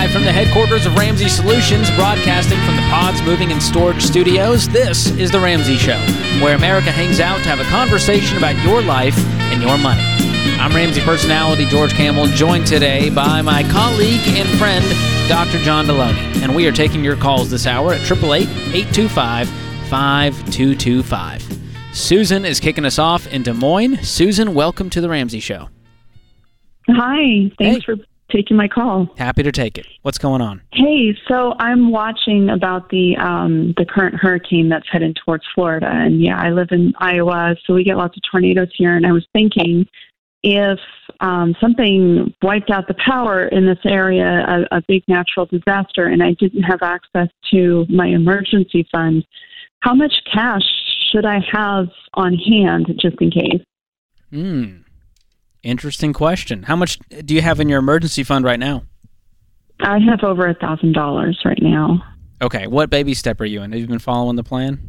Live from the headquarters of Ramsey Solutions, broadcasting from the Pods Moving and Storage Studios, this is The Ramsey Show, where America hangs out to have a conversation about your life and your money. I'm Ramsey personality George Campbell, joined today by my colleague and friend, Dr. John Delony, and we are taking your calls this hour at 888-825-5225. Susan is kicking us off in Des Moines. Susan, welcome to The Ramsey Show. Hi. Thanks for taking my call. Happy to take it. What's going on? Hey, so I'm watching about the current hurricane that's heading towards Florida. And yeah, I live in Iowa, so we get lots of tornadoes here. And I was thinking if something wiped out the power in this area, a big natural disaster, and I didn't have access to my emergency fund, how much cash should I have on hand just in case? Interesting question. How much do you have in your emergency fund right now? I have over $1,000 right now. Okay. What baby step are you in? Have you been following the plan?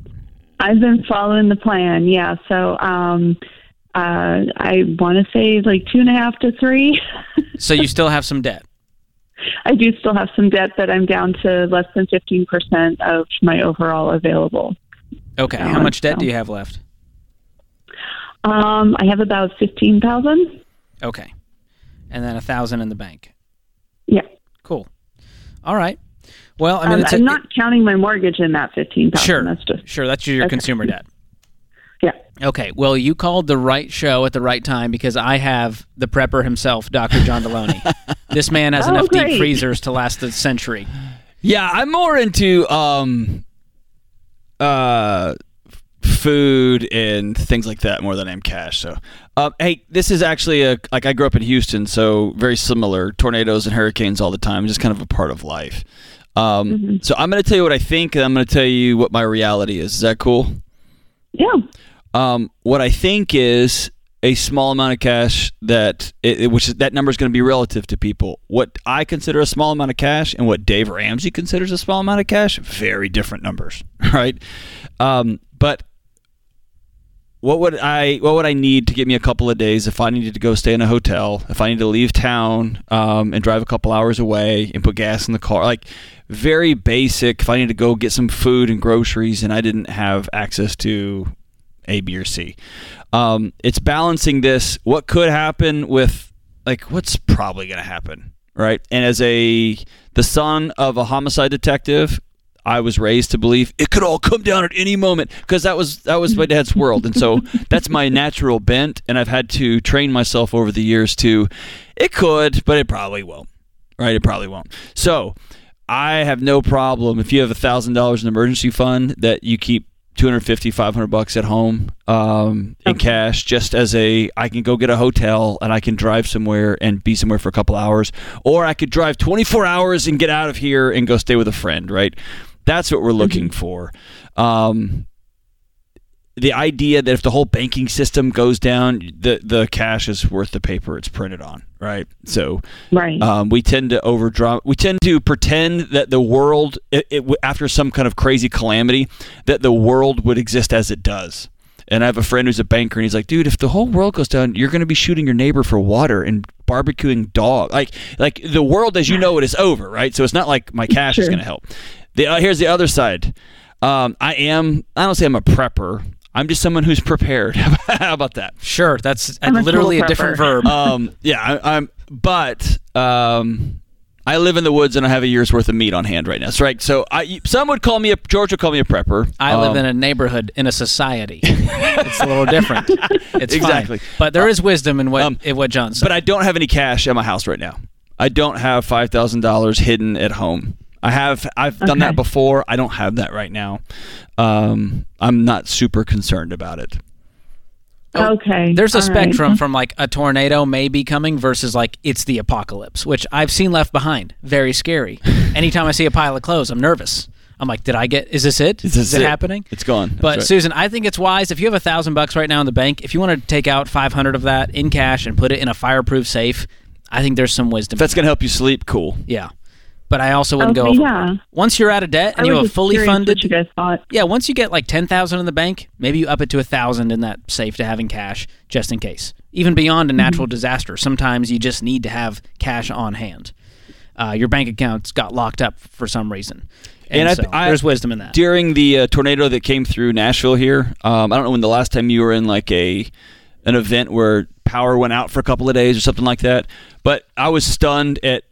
I've been following the plan, yeah. So I want to say like 2.5 to 3. So you still have some debt? I do still have some debt, but I'm down to less than 15% of my overall available. Okay. How much debt do you have left? I have about $15,000. Okay, and then $1,000 in the bank. Yeah. Cool. All right. Well, I mean, I'm not counting my mortgage in that $15,000. Sure. That's your consumer debt. Yeah. Okay. Well, you called the right show at the right time because I have the prepper himself, Dr. John Delony. This man has enough deep freezers to last a century. Yeah, I'm more into food and things like that more than I am cash. So, hey, this is actually I grew up in Houston, so very similar. Tornadoes and hurricanes all the time, just kind of a part of life. So I'm going to tell you what I think, and I'm going to tell you what my reality is. Is that cool? Yeah. What I think is a small amount of cash that number is going to be relative to people. What I consider a small amount of cash and what Dave Ramsey considers a small amount of cash, very different numbers, right? But what would I need to get me a couple of days if I needed to go stay in a hotel, if I need to leave town and drive a couple hours away and put gas in the car? Like very basic, if I need to go get some food and groceries and I didn't have access to A, B, or C. It's balancing this, what could happen with like what's probably going to happen, right? And as the son of a homicide detective, I was raised to believe it could all come down at any moment because that was my dad's world. And so that's my natural bent, and I've had to train myself over the years to it could, but it probably won't, right? It probably won't. So I have no problem if you have $1,000 in emergency fund that you keep $250-$500 at home in cash just as I can go get a hotel and I can drive somewhere and be somewhere for a couple hours, or I could drive 24 hours and get out of here and go stay with a friend, right? That's what we're looking for. The idea that if the whole banking system goes down, the cash is worth the paper it's printed on, right? So we tend to overdraw. We tend to pretend that the world, after some kind of crazy calamity, that the world would exist as it does. And I have a friend who's a banker, and he's like, dude, if the whole world goes down, you're going to be shooting your neighbor for water and barbecuing dog. Like the world as you know it is over, right? So it's not like my cash is going to help. Here's the other side. I don't say I'm a prepper. I'm just someone who's prepared. How about that? Sure, that's literally a different verb. I live in the woods and I have a year's worth of meat on hand right now. So, right, so some would call me George would call me a prepper. I live in a neighborhood in a society. It's a little different. It's exactly fine. But there is wisdom in what John said. But I don't have any cash at my house right now. I don't have $5,000 hidden at home. I've done that before. I don't have that right now. I'm not super concerned about it. Okay. There's a spectrum from like a tornado may be coming versus like it's the apocalypse, which I've seen Left Behind. Very scary. Anytime I see a pile of clothes, I'm nervous. I'm like, is this it? Is it happening? It's gone. That's right. Susan, I think it's wise if you have $1,000 right now in the bank, if you want to take out 500 of that in cash and put it in a fireproof safe, I think there's some wisdom. If that's going to help you sleep, cool. Yeah. But I also wouldn't go over. Yeah. Once you're out of debt and you have fully funded, what you guys thought. Yeah, once you get like $10,000 in the bank, maybe you up it to $1,000 in that safe to have in cash just in case. Even beyond a natural disaster, sometimes you just need to have cash on hand. your bank accounts got locked up for some reason. And so there's wisdom in that. During the tornado that came through Nashville here, I don't know when the last time you were in like an event where power went out for a couple of days or something like that, but I was stunned at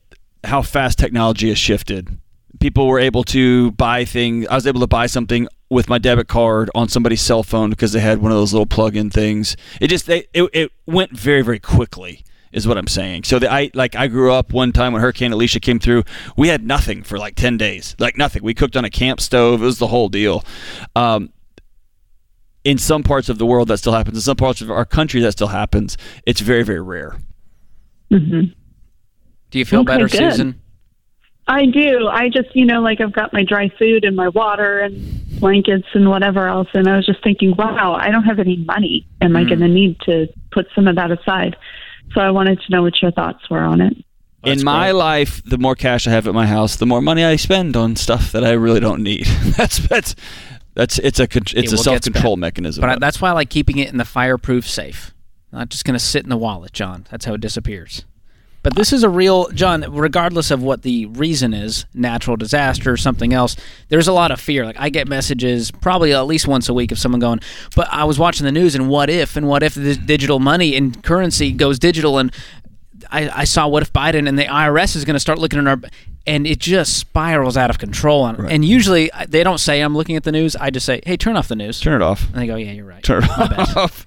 how fast technology has shifted. People were able to buy things. I was able to buy something with my debit card on somebody's cell phone because they had one of those little plug-in things. It went very, very quickly, is what I'm saying. So I grew up one time when Hurricane Alicia came through. We had nothing for like 10 days, like nothing. We cooked on a camp stove. It was the whole deal. In some parts of the world that still happens. In some parts of our country that still happens. It's very, very rare. Mm-hmm. Do you feel better, good, Susan? I do. I just, I've got my dry food and my water and blankets and whatever else. And I was just thinking, wow, I don't have any money. Am I going to need to put some of that aside? So I wanted to know what your thoughts were on it. That's in my life, the more cash I have at my house, the more money I spend on stuff that I really don't need. It's a self-control mechanism. But that's why I like keeping it in the fireproof safe. I'm not just going to sit in the wallet, John. That's how it disappears. But this is a real, John, regardless of what the reason is, natural disaster or something else, there's a lot of fear. Like I get messages probably at least once a week of someone going, but I was watching the news and what if this digital money and currency goes digital and I saw what if Biden and the IRS is going to start looking at our, and it just spirals out of control. Right. And usually they don't say I'm looking at the news. I just say, hey, turn off the news. Turn it off. And they go, yeah, you're right. Turn it off.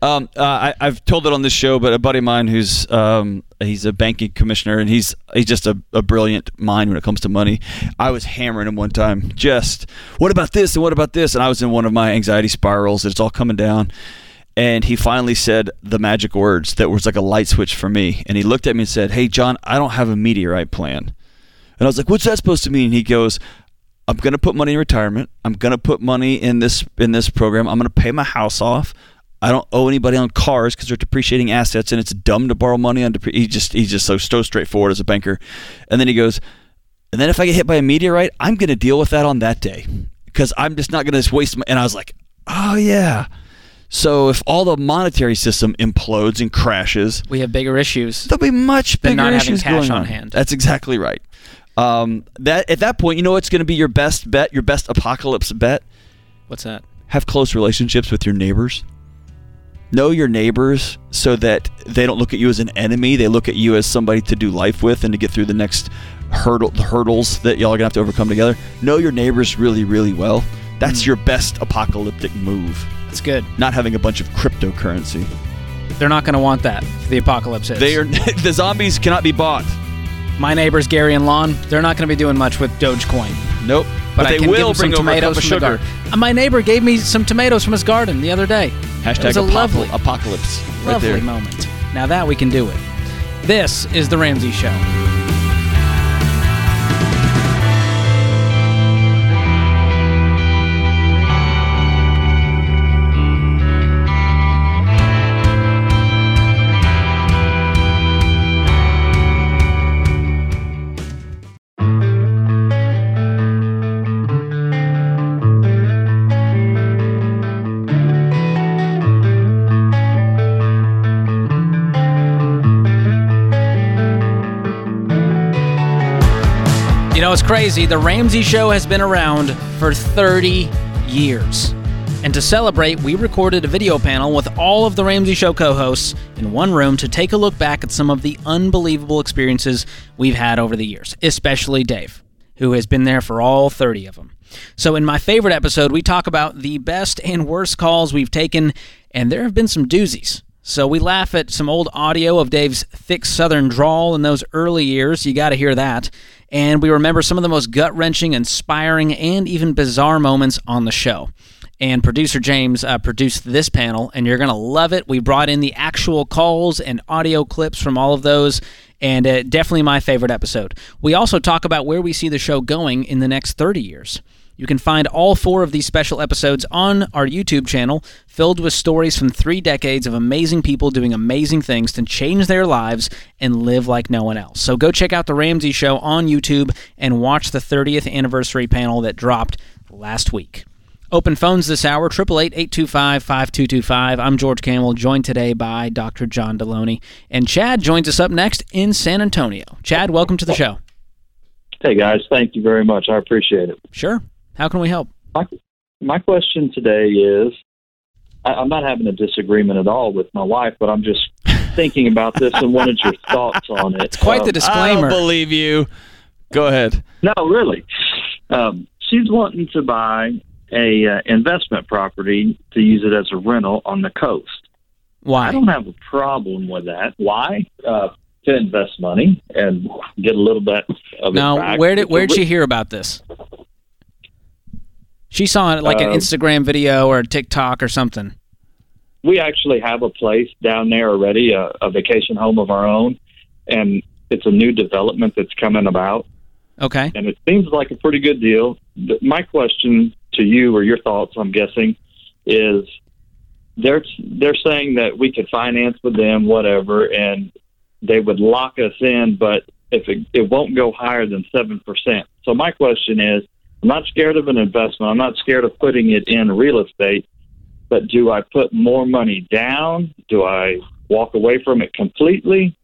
I've told it on this show, but a buddy of mine who's he's a banking commissioner and he's just a brilliant mind when it comes to money. I was hammering him one time. Just what about this and what about this? And I was in one of my anxiety spirals. It's all coming down. And he finally said the magic words that was like a light switch for me. And he looked at me and said, hey, John, I don't have a meteorite plan. And I was like, what's that supposed to mean? And he goes, I'm going to put money in retirement. I'm going to put money in this program. I'm going to pay my house off. I don't owe anybody on cars because they're depreciating assets and it's dumb to borrow money on he's just so straightforward as a banker. And then he goes, and then if I get hit by a meteorite, I'm going to deal with that on that day because I'm just not going to waste my – and I was like, oh, yeah. So if all the monetary system implodes and crashes, we have bigger issues. There'll be much bigger issues having cash on hand. That's exactly right. That at that point, you know what's going to be your best bet, your best apocalypse bet? What's that? Have close relationships with your neighbors. Know your neighbors so that they don't look at you as an enemy. They look at you as somebody to do life with and to get through the next hurdles that y'all are going to have to overcome together. Know your neighbors really, really well. That's your best apocalyptic move. That's good. Not having a bunch of cryptocurrency. They're not going to want that for the apocalypse hits. The zombies cannot be bought. My neighbors, Gary and Lon, they're not going to be doing much with Dogecoin. Nope. But they will bring over a cup of sugar. My neighbor gave me some tomatoes from his garden the other day. Hashtag it was lovely apocalypse. Right lovely there. Moment. Now that we can do it. This is The Ramsey Show. It's crazy. The Ramsey Show has been around for 30 years. And to celebrate, we recorded a video panel with all of the Ramsey Show co-hosts in one room to take a look back at some of the unbelievable experiences we've had over the years, especially Dave, who has been there for all 30 of them. So in my favorite episode, we talk about the best and worst calls we've taken, and there have been some doozies. So we laugh at some old audio of Dave's thick Southern drawl in those early years. You got to hear that. And we remember some of the most gut-wrenching, inspiring, and even bizarre moments on the show. And producer James produced this panel, and you're going to love it. We brought in the actual calls and audio clips from all of those, and definitely my favorite episode. We also talk about where we see the show going in the next 30 years. You can find all four of these special episodes on our YouTube channel, filled with stories from 3 decades of amazing people doing amazing things to change their lives and live like no one else. So go check out The Ramsey Show on YouTube and watch the 30th anniversary panel that dropped last week. Open phones this hour, 888-825-5225. I'm George Campbell, joined today by Dr. John Delony. And Chad joins us up next in San Antonio. Chad, welcome to the show. Hey, guys. Thank you very much. I appreciate it. Sure. How can we help? My question today is, I'm not having a disagreement at all with my wife, but I'm just thinking about this and wanted your thoughts on it. It's quite the disclaimer. I don't believe you. Go ahead. No, really. She's wanting to buy a investment property to use it as a rental on the coast. Why? I don't have a problem with that. Why? To invest money and get a little bit of it back. Where'd she hear about this? She saw it like an Instagram video or a TikTok or something. We actually have a place down there already, a vacation home of our own, and it's a new development that's coming about. Okay. And it seems like a pretty good deal. My question to you, or your thoughts, I'm guessing, is they're saying that we could finance with them, whatever, and they would lock us in, but if it won't go higher than 7%. So my question is, I'm not scared of an investment. I'm not scared of putting it in real estate, but do I put more money down? Do I walk away from it completely?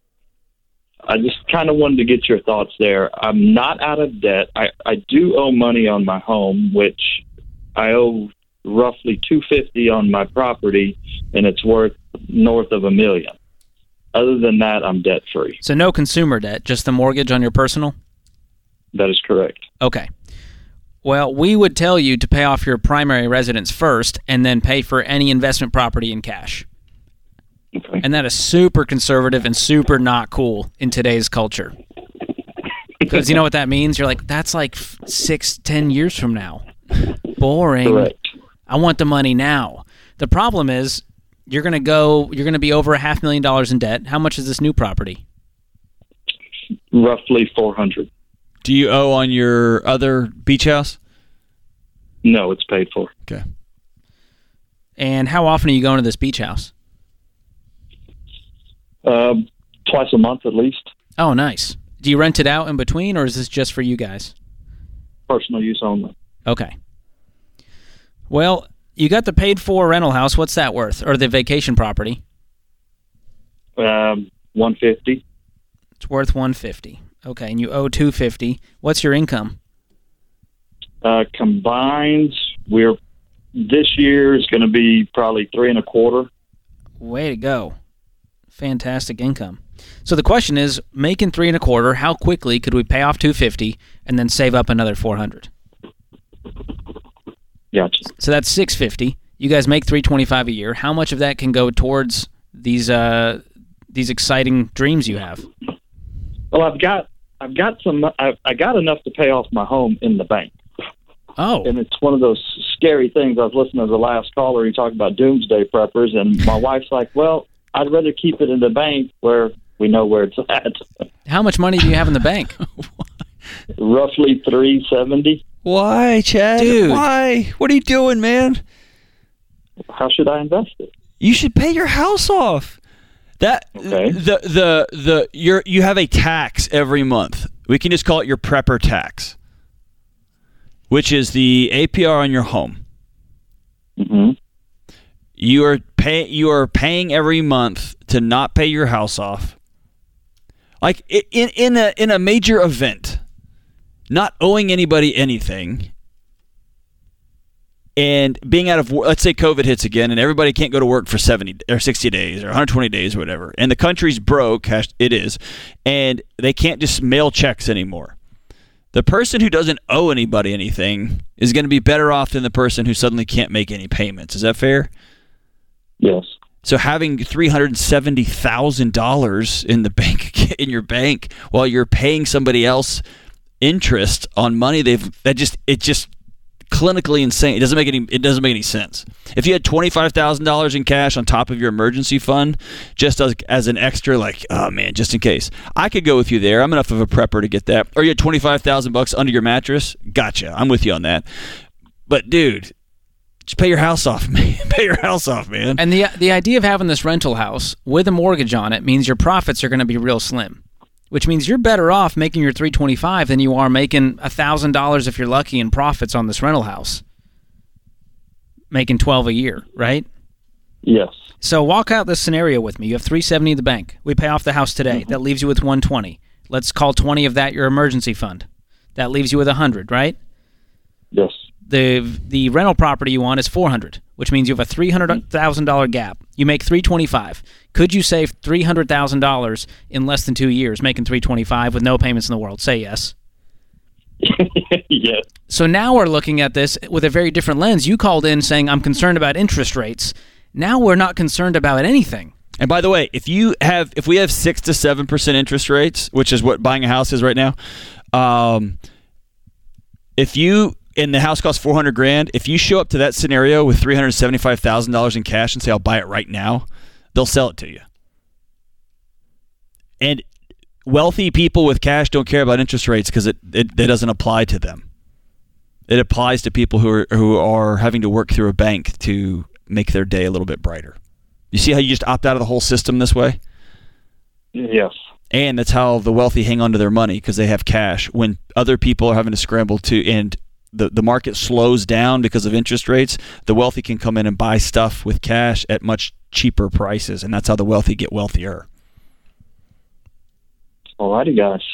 I just kind of wanted to get your thoughts there. I'm not out of debt. I do owe money on my home, which I owe roughly $250 on my property, and it's worth north of $1 million. Other than that, I'm debt-free. So no consumer debt, just the mortgage on your personal? That is correct. Okay. Well, we would tell you to pay off your primary residence first and then pay for any investment property in cash. Okay. And that is super conservative and super not cool in today's culture. Because you know what that means? You're like, that's like 6-10 years from now. Boring. Correct. I want the money now. The problem is, you're going to be over $500,000 in debt. How much is this new property? Roughly $400,000. Do you owe on your other beach house? No, it's paid for. Okay. And how often are you going to this beach house? Twice a month at least. Oh, nice. Do you rent it out in between, or is this just for you guys? Personal use only. Okay. Well, you got the paid-for rental house. What's that worth? Or the vacation property? $150,000. It's worth $150,000. Okay, and you owe $250,000. What's your income? Combined, this year is going to be probably 325. Way to go! Fantastic income. So the question is, making 325, how quickly could we pay off $250,000 and then save up another $400,000? Gotcha. So that's $650,000. You guys make $325,000 a year. How much of that can go towards these exciting dreams you have? Well, I got enough to pay off my home in the bank. Oh. And it's one of those scary things. I was listening to the last caller. He talked about doomsday preppers, and my wife's like, "Well, I'd rather keep it in the bank where we know where it's at." How much money do you have in the bank? Roughly $370,000. Why, Chad? Dude. Why? What are you doing, man? How should I invest it? You should pay your house off. You have a tax every month. We can just call it your prepper tax, which is the APR on your home. Mm-hmm. You are paying every month to not pay your house off. Like in a major event. Not owing anybody anything and being out of work. Let's say COVID hits again and everybody can't go to work for 70 or 60 days or 120 days or whatever. And the country's broke, it is, and they can't just mail checks anymore. The person who doesn't owe anybody anything is going to be better off than the person who suddenly can't make any payments. Is that fair? Yes. So having $370,000 in the bank, in your bank, while you're paying somebody else interest on money it's just clinically insane. It doesn't make any sense. If you had $25,000 in cash on top of your emergency fund, just as an extra, like, oh man, just in case, I could go with you there. I'm enough of a prepper to get that. Or you had $25,000 under your mattress. Gotcha. I'm with you on that. But dude, just pay your house off, man. Pay your house off, man. And the idea of having this rental house with a mortgage on it means your profits are going to be real slim. Which means you're better off making your $325 than you are making $1,000 if you're lucky in profits on this rental house. Making $12,000 a year, right? Yes. So walk out this scenario with me. You have $370 in the bank. We pay off the house today. Mm-hmm. That leaves you with $120. Let's call $20 of that your emergency fund. That leaves you with 100, right? Yes. The rental property you want is 400, which means you have a $300,000 gap. You make 325. Could you save $300,000 in less than 2 years, making 325 with no payments in the world? Say yes. Yes. So now we're looking at this with a very different lens. You called in saying, I'm concerned about interest rates. Now we're not concerned about anything. And by the way, if we have 6 to 7% interest rates, which is what buying a house is right now, and the house costs $400,000, if you show up to that scenario with $375,000 in cash and say, I'll buy it right now, they'll sell it to you. And wealthy people with cash don't care about interest rates because it doesn't apply to them. It applies to people who are having to work through a bank to make their day a little bit brighter. You see how you just opt out of the whole system this way? Yes. And that's how the wealthy hang on to their money, because they have cash. When other people are having to scramble to, and the market slows down because of interest rates, the wealthy can come in and buy stuff with cash at much cheaper prices, and that's how the wealthy get wealthier. Alrighty, guys.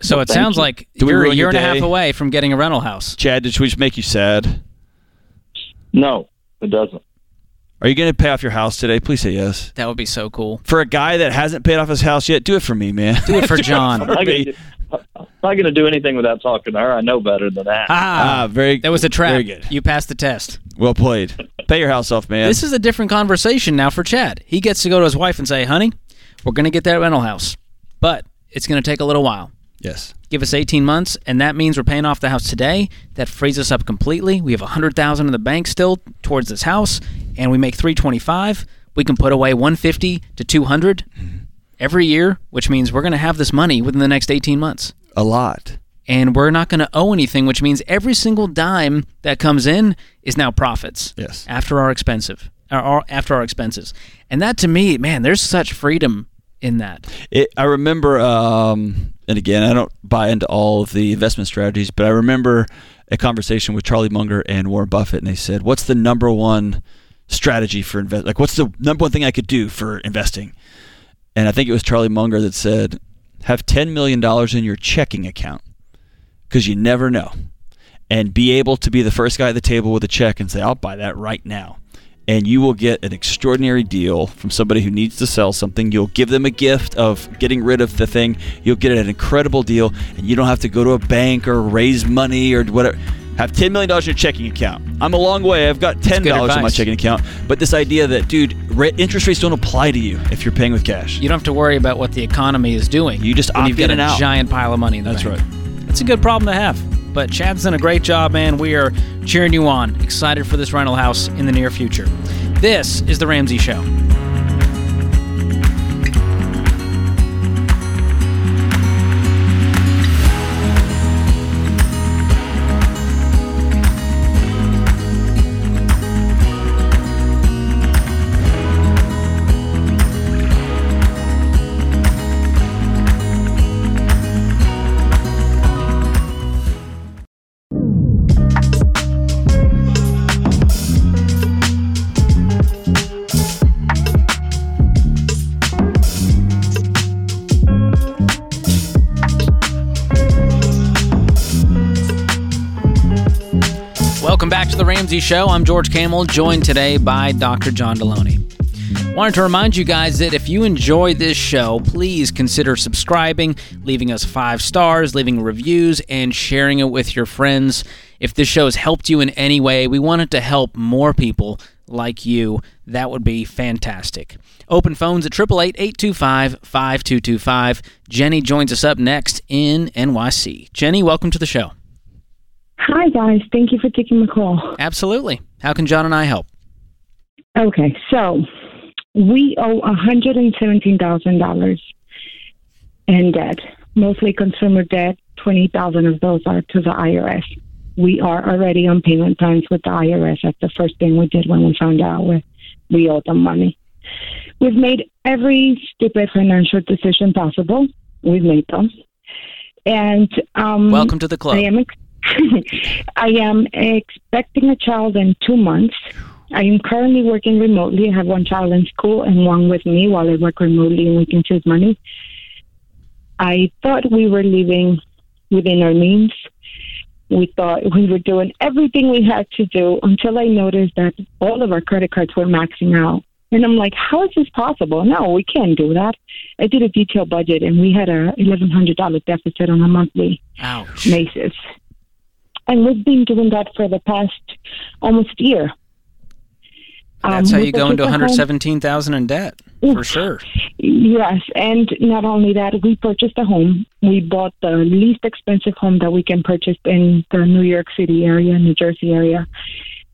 So well, it sounds like you're a year and a half away from getting a rental house. Chad, did we just make you sad? No, it doesn't. Are you going to pay off your house today? Please say yes. That would be so cool. For a guy that hasn't paid off his house yet, do it for me, man. Do it for John. I'm not going to do anything without talking to her. I know better than that. Very. That was a trap. Very good. You passed the test. Well played. Pay your house off, man. This is a different conversation now for Chad. He gets to go to his wife and say, honey, we're going to get that rental house, but it's going to take a little while. Yes. Give us 18 months, and that means we're paying off the house today. That frees us up completely. We have $100,000 in the bank still towards this house, and we make $325,000. We can put away $150,000 to $200,000 every year, which means we're going to have this money within the next 18 months. A lot. And we're not going to owe anything, which means every single dime that comes in is now profits. Yes. After our expenses. And that, to me, man, there's such freedom in that. I remember, and again, I don't buy into all of the investment strategies, but I remember a conversation with Charlie Munger and Warren Buffett, and they said, what's the number one strategy for invest? Like, what's the number one thing I could do for investing? And I think it was Charlie Munger that said, have $10 million in your checking account, because you never know, and be able to be the first guy at the table with a check and say, I'll buy that right now. And you will get an extraordinary deal from somebody who needs to sell something. You'll give them a gift of getting rid of the thing. You'll get an incredible deal, and you don't have to go to a bank or raise money or whatever. Have $10 million in your checking account. I'm a long way. I've got $10 in my checking account. But this idea that, dude, interest rates don't apply to you if you're paying with cash. You don't have to worry about what the economy is doing. You just opt in and out. You've got a giant pile of money in the bank. That's right. It's a good problem to have. But Chad's done a great job, man. We are cheering you on. Excited for this rental house in the near future. This is The Ramsey Show. Show. I'm George Campbell, joined today by Dr. John Delony. Wanted to remind you guys that if you enjoy this show, please consider subscribing, leaving us 5 stars, leaving reviews, and sharing it with your friends. If this show has helped you in any way, we want it to help more people like you. That would be fantastic. Open phones at 888-825-5225. Jenny joins us up next in NYC. Jenny, welcome to the show. Hi, guys. Thank you for taking the call. Absolutely. How can John and I help? Okay, so we owe $117,000 in debt, mostly consumer debt. $20,000 of those are to the IRS. We are already on payment plans with the IRS. That's the first thing we did when we found out we owed them money. We've made every stupid financial decision possible. We've made them. And welcome to the club. I am expecting a child in 2 months. I am currently working remotely. I have one child in school and one with me while I work remotely, and we can save money. I thought we were living within our means. We thought we were doing everything we had to do until I noticed that all of our credit cards were maxing out. And I'm like, how is this possible? No, we can't do that. I did a detailed budget, and we had a $1,100 deficit on a monthly basis. And we've been doing that for the past almost year. That's how you go into $117,000 in debt, for sure. Yes, and not only that, we purchased a home. We bought the least expensive home that we can purchase in the New York City area, New Jersey area.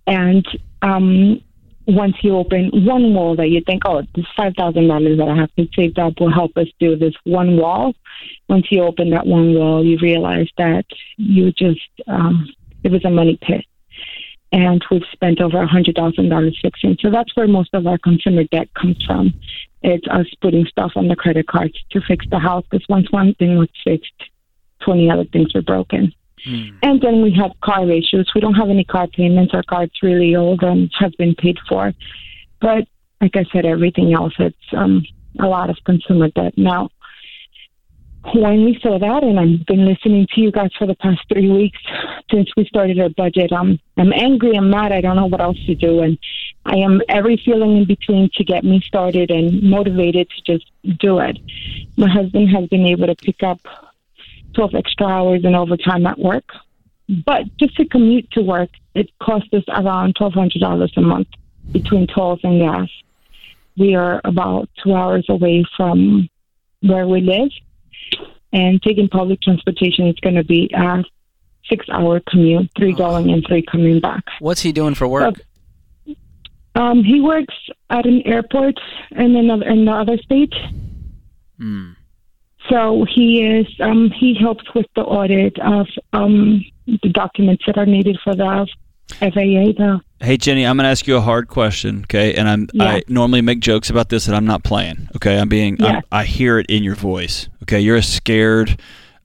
And once you open one wall that you think, oh, this $5,000 that I have to save up will help us do this one wall. Once you open that one wall, you realize that you just, it was a money pit. And we've spent over $100,000 fixing. So that's where most of our consumer debt comes from. It's us putting stuff on the credit cards to fix the house, because once one thing was fixed, 20 other things were broken. And then we have car issues. We don't have any car payments. Our car's really old and has been paid for. But like I said, everything else, it's a lot of consumer debt. Now, when we saw that, and I've been listening to you guys for the past 3 weeks since we started our budget, I'm angry, I'm mad, I don't know what else to do, and I am every feeling in between to get me started and motivated to just do it. My husband has been able to pick up 12 extra hours in overtime at work, but just to commute to work, it costs us around $1,200 a month between tolls and gas. We are about 2 hours away from where we live, and taking public transportation is going to be a 6-hour commute, $3 going and $3 coming back. What's he doing for work? He works at an airport in the other state. So he is he helps with the audit of the documents that are needed for the FAA. Hey, Jenny, I'm going to ask you a hard question, okay? And I normally make jokes about this, and I'm not playing, okay? I hear it in your voice, okay? You're a scared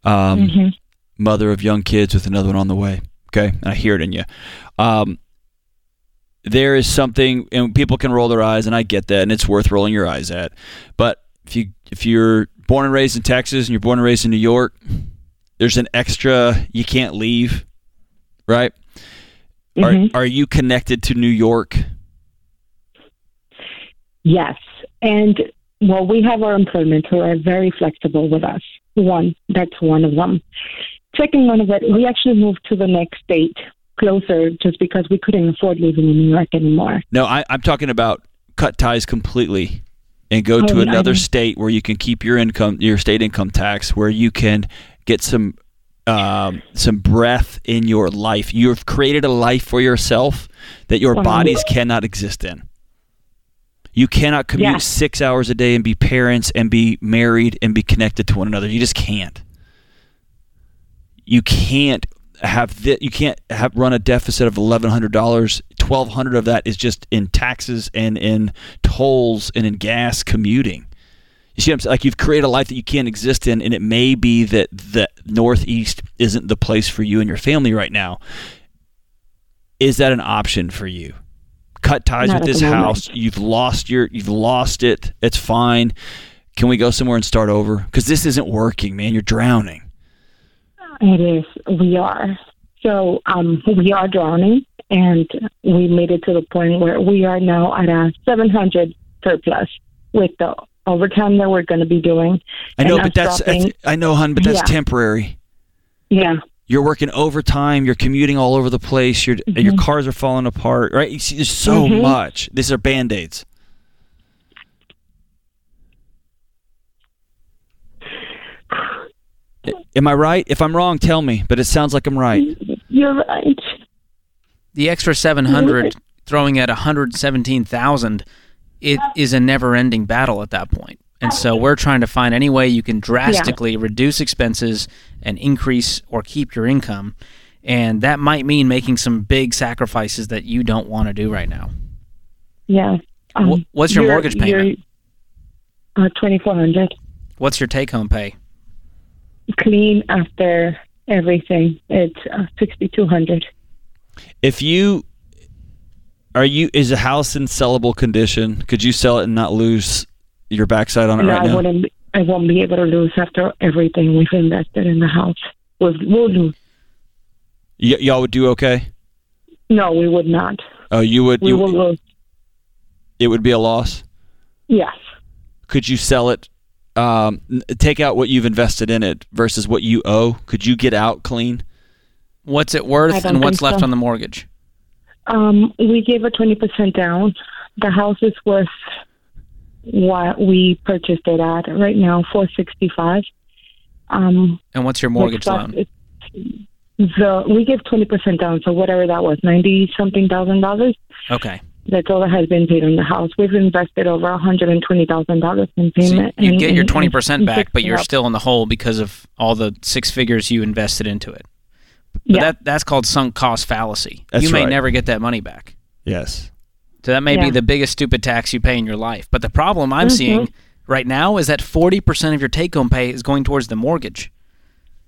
mother of young kids with another one on the way, okay? And I hear it in you. There is something, and people can roll their eyes, and I get that, and it's worth rolling your eyes at. But if you're born and raised in Texas and you're born and raised in New York, there's an extra, you can't leave, right? Are you connected to New York? Yes. And, well, we have our employment who are very flexible with us. That's one of them. Second one of it, we actually moved to the next state closer just because we couldn't afford living in New York anymore. No, I'm talking about cut ties completely and go to another state where you can keep your income, your state income tax, where you can get some breath in your life. You've created a life for yourself that your bodies cannot exist in. You cannot commute 6 hours a day and be parents and be married and be connected to one another. You just can't. You can't have that. You can't have run a deficit of $1,100. $1,200 of that is just in taxes and in tolls and in gas commuting. You see what I'm saying? Like, you've created a life that you can't exist in, and it may be that the Northeast isn't the place for you and your family right now. Is that an option for you? Cut ties with this house. You've lost it. It's fine. Can we go somewhere and start over? Because this isn't working, man. You're drowning. It is. We are. So we are drowning, and we made it to the point where we are now at a $700 surplus with the overtime that we're going to be doing. I know, but that's temporary. Yeah. You're working overtime. You're commuting all over the place. Your cars are falling apart, right? You see, there's so much. These are Band-Aids. Am I right? If I'm wrong, tell me, but it sounds like I'm right. You're right. The extra $700 throwing at $117,000, it is a never-ending battle at that point. And so we're trying to find any way you can drastically reduce expenses and increase or keep your income. And that might mean making some big sacrifices that you don't want to do right now. Yeah. What's your mortgage payment? $2,400. What's your take-home pay? Clean after everything, it's $6,200. Is the house in sellable condition? Could you sell it and not lose your backside on it right now? I won't be able to lose after everything we've invested in the house. We'll lose. Y'all would do okay? No, we would not. Oh, you would? We would lose. It would be a loss? Yes. Could you sell it? Take out what you've invested in it versus what you owe. Could you get out clean? What's it worth and what's left on the mortgage? We gave a 20% down. The house is worth what we purchased it at right now, $465,000. And what's your mortgage loan? We give 20% down, so whatever that was, $90,000-something. Okay. That's all that has been paid on the house. We've invested over $120,000 in payment. So you get your 20% back, but you're still in the hole because of all the six figures you invested into it. But yeah. That's called sunk cost fallacy. That's you may never get that money back. Yes. So that may be the biggest stupid tax you pay in your life. But the problem I'm seeing right now is that 40% of your take-home pay is going towards the mortgage.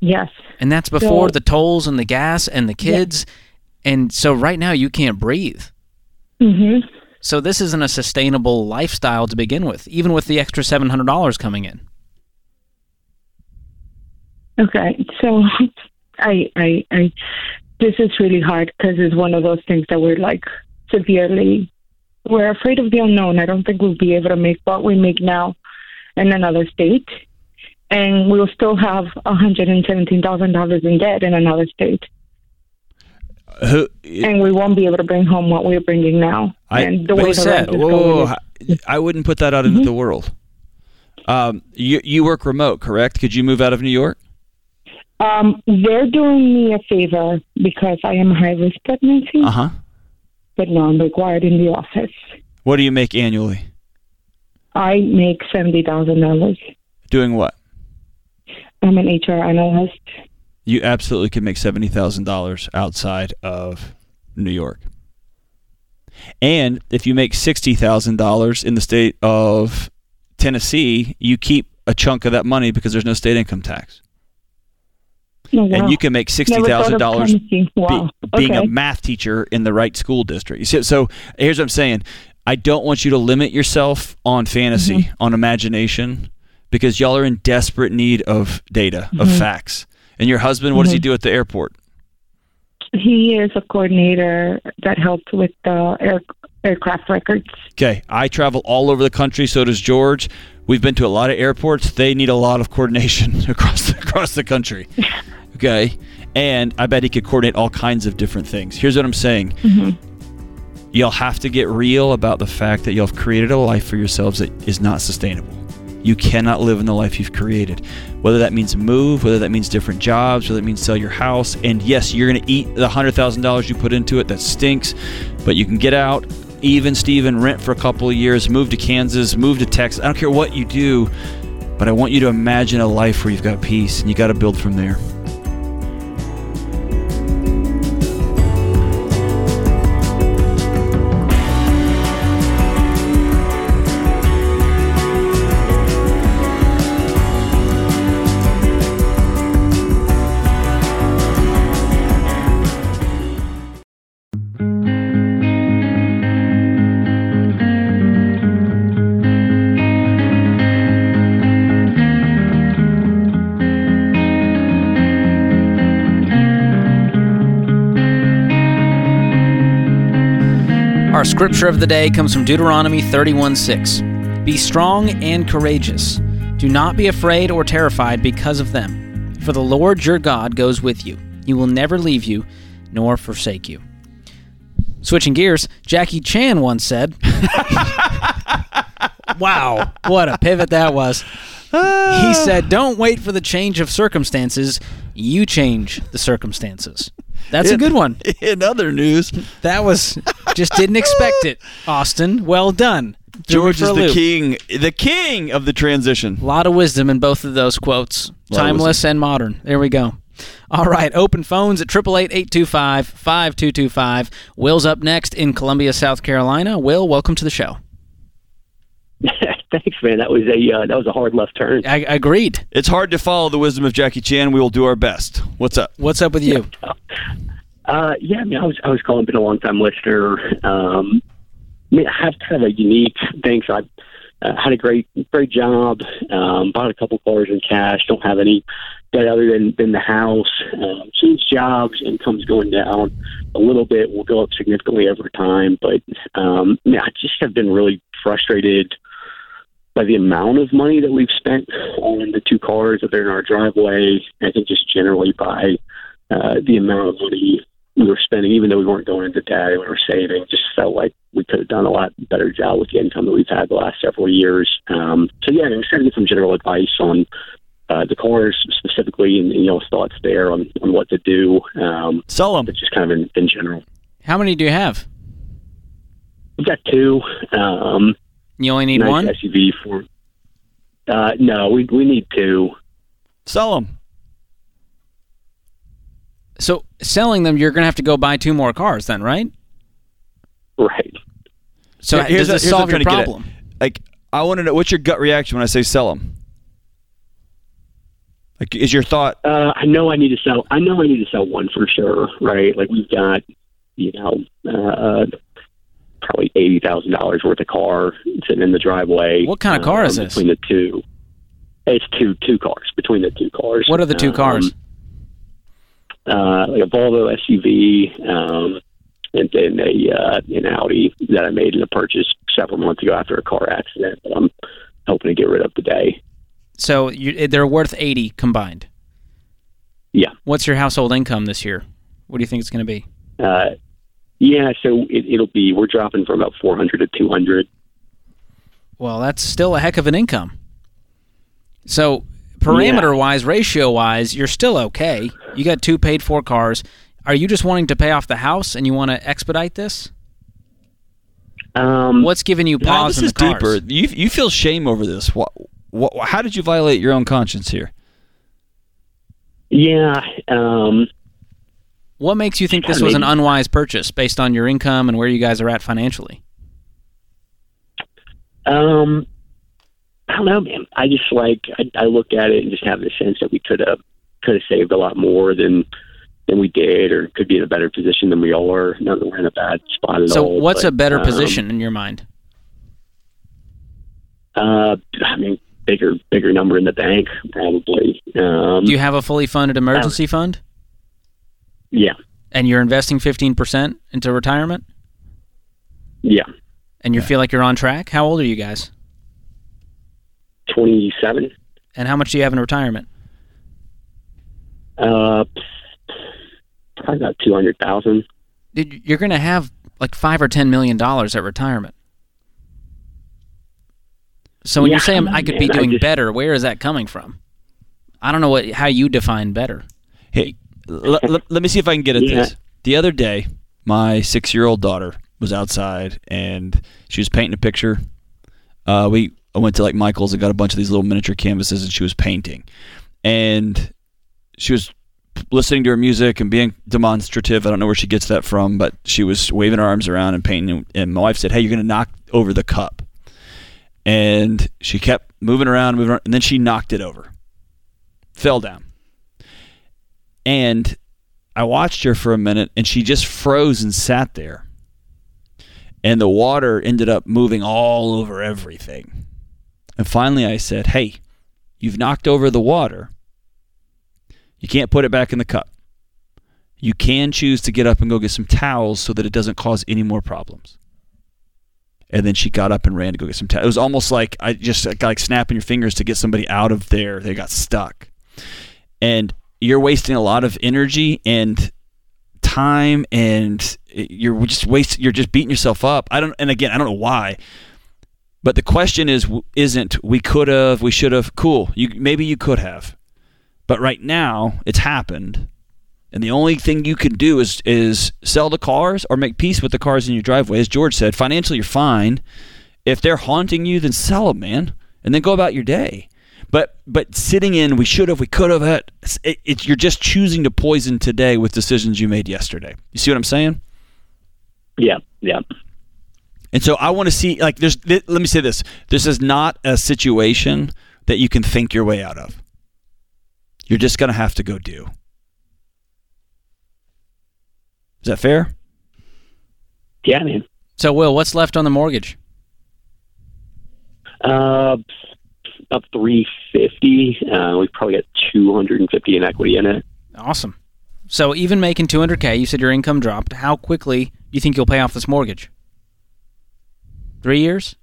Yes. And that's before the tolls and the gas and the kids. Yeah. And so right now you can't breathe. Mm-hmm. So this isn't a sustainable lifestyle to begin with, even with the extra $700 coming in. Okay, so I this is really hard because it's one of those things that we're like we're afraid of the unknown. I don't think we'll be able to make what we make now in another state, and we'll still have $117,000 in debt in another state. And we won't be able to bring home what we're bringing now. I wouldn't put that out into the world. You work remote, correct? Could you move out of New York? They're doing me a favor because I am high-risk pregnancy. Uh-huh. But no, I'm required in the office. What do you make annually? I make $70,000. Doing what? I'm an HR analyst. You absolutely can make $70,000 outside of New York. And if you make $60,000 in the state of Tennessee, you keep a chunk of that money because there's no state income tax. Oh, wow. And you can make $60,000 being a math teacher in the right school district. So here's what I'm saying. I don't want you to limit yourself on fantasy, on imagination, because y'all are in desperate need of data, of facts. And your husband, what does he do at the airport? He is a coordinator that helps with the aircraft records. Okay. I travel all over the country, so does George. We've been to a lot of airports. They need a lot of coordination across the country. Okay. And I bet he could coordinate all kinds of different things. Here's what I'm saying. Y'all have to get real about the fact that y'all have created a life for yourselves that is not sustainable. You cannot live in the life you've created. Whether that means move, whether that means different jobs, whether that means sell your house. And yes, you're going to eat the $100,000 you put into it. That stinks. But you can get out, even Steven, rent for a couple of years, move to Kansas, move to Texas. I don't care what you do, but I want you to imagine a life where you've got peace, and you got to build from there. Scripture of the day comes from Deuteronomy 31:6. Be strong and courageous. Do not be afraid or terrified because of them. For the Lord your God goes with you. He will never leave you nor forsake you. Switching gears, Jackie Chan once said, wow, what a pivot that was. He said, don't wait for the change of circumstances. You change the circumstances. That's a good one. In other news. That was, just didn't expect it. Austin, well done. George is the king of the transition. A lot of wisdom in both of those quotes. Timeless and modern. There we go. All right, open phones at 888-825-5225. Will's up next in Columbia, South Carolina. Will, welcome to the show. Thanks, man. That was a hard left turn. I agreed. It's hard to follow the wisdom of Jackie Chan. We will do our best. What's up? What's up with you? Yeah, I mean, I was calling. Been a long time listener. I have kind of a unique thing. So I had a great job, bought a couple cars in cash, don't have any debt other than the house. Change jobs, income's going down a little bit, will go up significantly over time. But I just have been really frustrated by the amount of money that we've spent on the two cars that are in our driveway. I think just generally by the amount of money we were spending, even though we weren't going into debt, we were saving. Just felt like we could have done a lot better job with the income that we've had the last several years. I'm trying to get some general advice on the cars specifically, and thoughts there on what to do. Sell them, but just kind of in general. How many do you have? We've got two. You only need one SUV for. No, we need two. Sell them. So selling them, you're going to have to go buy two more cars then, right? Right. So here's does this solve your problem? Like, I want to know, what's your gut reaction when I say sell them? Like, is your thought? I know I need to sell one for sure, right? Like, we've got, probably $80,000 worth of car sitting in the driveway. What kind of car is this? Between the two. It's two cars, between the two cars. What are the two cars? Like a Volvo SUV, and then an Audi that I made in a purchase several months ago after a car accident that I'm hoping to get rid of today. So they're worth 80 combined? Yeah. What's your household income this year? What do you think it's going to be? So it'll be, we're dropping from about 400 to 200. Well, that's still a heck of an income. So parameter-wise, ratio-wise, you're still okay. You got two paid-for cars. Are you just wanting to pay off the house and you want to expedite this? What's giving you pause in the cars? This is deeper. You feel shame over this. How did you violate your own conscience here? Yeah. What makes you think this was an unwise purchase based on your income and where you guys are at financially? I don't know, man. I just I look at it and just have the sense that we could have saved a lot more than we did, or could be in a better position than we are. Not that we're in a bad spot at all. So what's a better position in your mind? Bigger number in the bank, probably. Do you have a fully funded emergency fund? Yeah. And you're investing 15% into retirement? Yeah. And you feel like you're on track? How old are you guys? 27. And how much do you have in retirement? Probably about $200,000. Dude, you're going to have like $5 or $10 million at retirement. So when you say I could be doing better, where is that coming from? I don't know how you define better. Hey, let me see if I can get at this. The other day, my 6-year-old daughter was outside and she was painting a picture. I went to like Michael's and got a bunch of these little miniature canvases, and she was painting. And she was listening to her music and being demonstrative. I don't know where she gets that from, but she was waving her arms around and painting. And my wife said, "Hey, you're going to knock over the cup." And she kept moving around, and then she knocked it over. Fell down. And I watched her for a minute, and she just froze and sat there. And the water ended up moving all over everything. And finally I said, "Hey, you've knocked over the water. You can't put it back in the cup. You can choose to get up and go get some towels so that it doesn't cause any more problems." And then she got up and ran to go get some towels. It was almost like I just got like snapping your fingers to get somebody out of there. They got stuck. And you're wasting a lot of energy and time, and you're just beating yourself up. I don't know why, but the question isn't we could have, we should have. Cool, maybe you could have, but right now it's happened, and the only thing you can do is sell the cars or make peace with the cars in your driveway. As George said, financially you're fine. If they're haunting you, then sell them, man, and then go about your day. But sitting in, we should have, we could have, you're just choosing to poison today with decisions you made yesterday. You see what I'm saying? Yeah. And so I want to see, like, let me say this. This is not a situation that you can think your way out of. You're just going to have to go do. Is that fair? Yeah, man. So, Will, what's left on the mortgage? Up 350. We've probably got 250 in equity in it. Awesome. So even making 200K, you said your income dropped. How quickly do you think you'll pay off this mortgage? 3 years?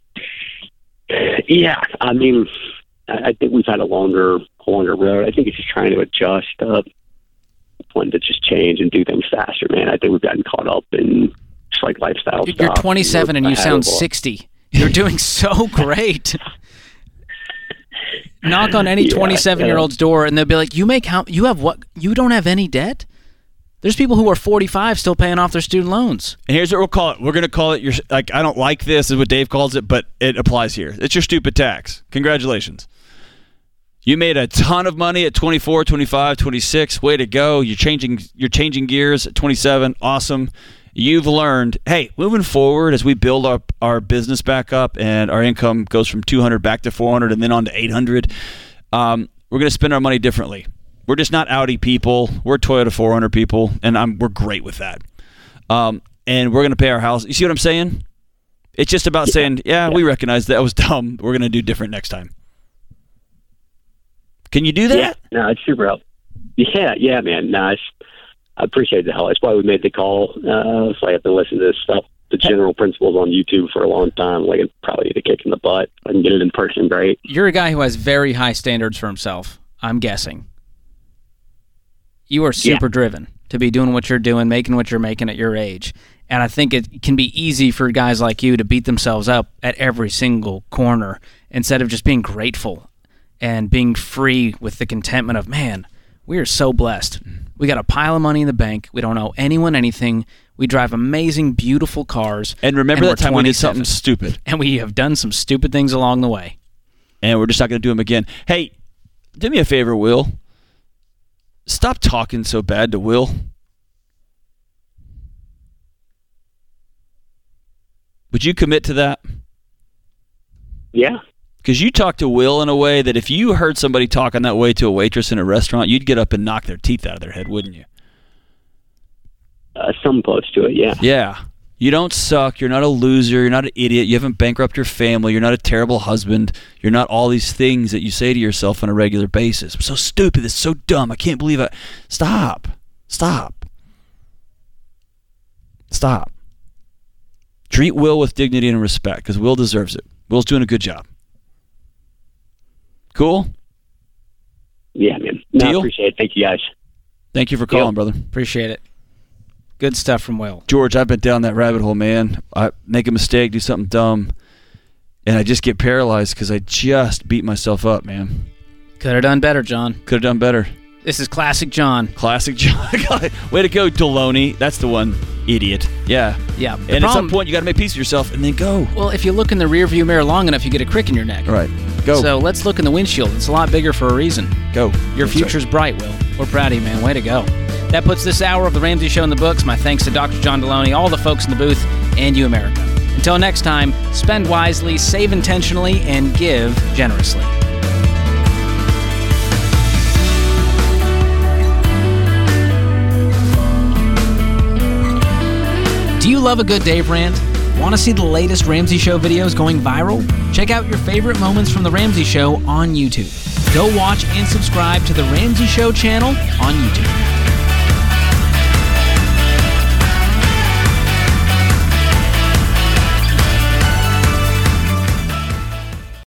Yeah. I mean, I think we've had a longer road. I think it's just trying to adjust up, wanting to just change and do things faster, man. I think we've gotten caught up in just like lifestyle stuff. You're 27 and you sound 60. You're doing so great. Knock on any 27-year-old's door, and they'll be like, you have what? You don't have any debt? There's people who are 45 still paying off their student loans. And here's what we'll call it. We're going to call it your, like, I don't like this is what Dave calls it, but it applies here. It's your stupid tax. Congratulations. You made a ton of money at 24, 25, 26. Way to go. You're changing gears at 27. Awesome. You've learned, hey, moving forward as we build our business back up and our income goes from 200 back to 400 and then on to 800, we're going to spend our money differently. We're just not Audi people. We're Toyota 400 people, and we're great with that. And we're going to pay our house. You see what I'm saying? It's just about saying, we recognize that was dumb. We're going to do different next time. Can you do that? Yeah. No, it's super helpful. Yeah, man. Nice. I appreciate the hell. That's why we made the call. So I have to listen to this stuff. The general principles on YouTube for a long time. Like, it probably need a kick in the butt. I can get it in person, great. You're a guy who has very high standards for himself, I'm guessing. You are super driven to be doing what you're doing, making what you're making at your age. And I think it can be easy for guys like you to beat themselves up at every single corner instead of just being grateful and being free with the contentment of, man, we are so blessed. We got a pile of money in the bank. We don't owe anyone anything. We drive amazing, beautiful cars. And remember that time we did something stupid. And we have done some stupid things along the way. And we're just not going to do them again. Hey, do me a favor, Will. Stop talking so bad to Will. Would you commit to that? Yeah. Because you talk to Will in a way that if you heard somebody talking that way to a waitress in a restaurant, you'd get up and knock their teeth out of their head, wouldn't you? Some close to it, yeah. Yeah. You don't suck. You're not a loser. You're not an idiot. You haven't bankrupted your family. You're not a terrible husband. You're not all these things that you say to yourself on a regular basis. I'm so stupid. It's so dumb. I can't believe I... Stop. Treat Will with dignity and respect because Will deserves it. Will's doing a good job. Cool? Yeah, man. No, I appreciate it. Thank you, guys. Thank you for calling, brother. Appreciate it. Good stuff from Will. George, I've been down that rabbit hole, man. I make a mistake, do something dumb, and I just get paralyzed because I just beat myself up, man. Could have done better, John. This is classic John. Way to go, Delony. That's the one. Idiot. Yeah. Yeah. And at some point, you got to make peace with yourself and then go. Well, if you look in the rearview mirror long enough, you get a crick in your neck. Right. Go. So let's look in the windshield. It's a lot bigger for a reason. Go. Your future's bright, Will. We're proud of you, man. Way to go. That puts this hour of The Ramsey Show in the books. My thanks to Dr. John Delony, all the folks in the booth, and you, America. Until next time, spend wisely, save intentionally, and give generously. Do you love a good Dave rant? Want to see the latest Ramsey Show videos going viral? Check out your favorite moments from The Ramsey Show on YouTube. Go watch and subscribe to The Ramsey Show channel on YouTube.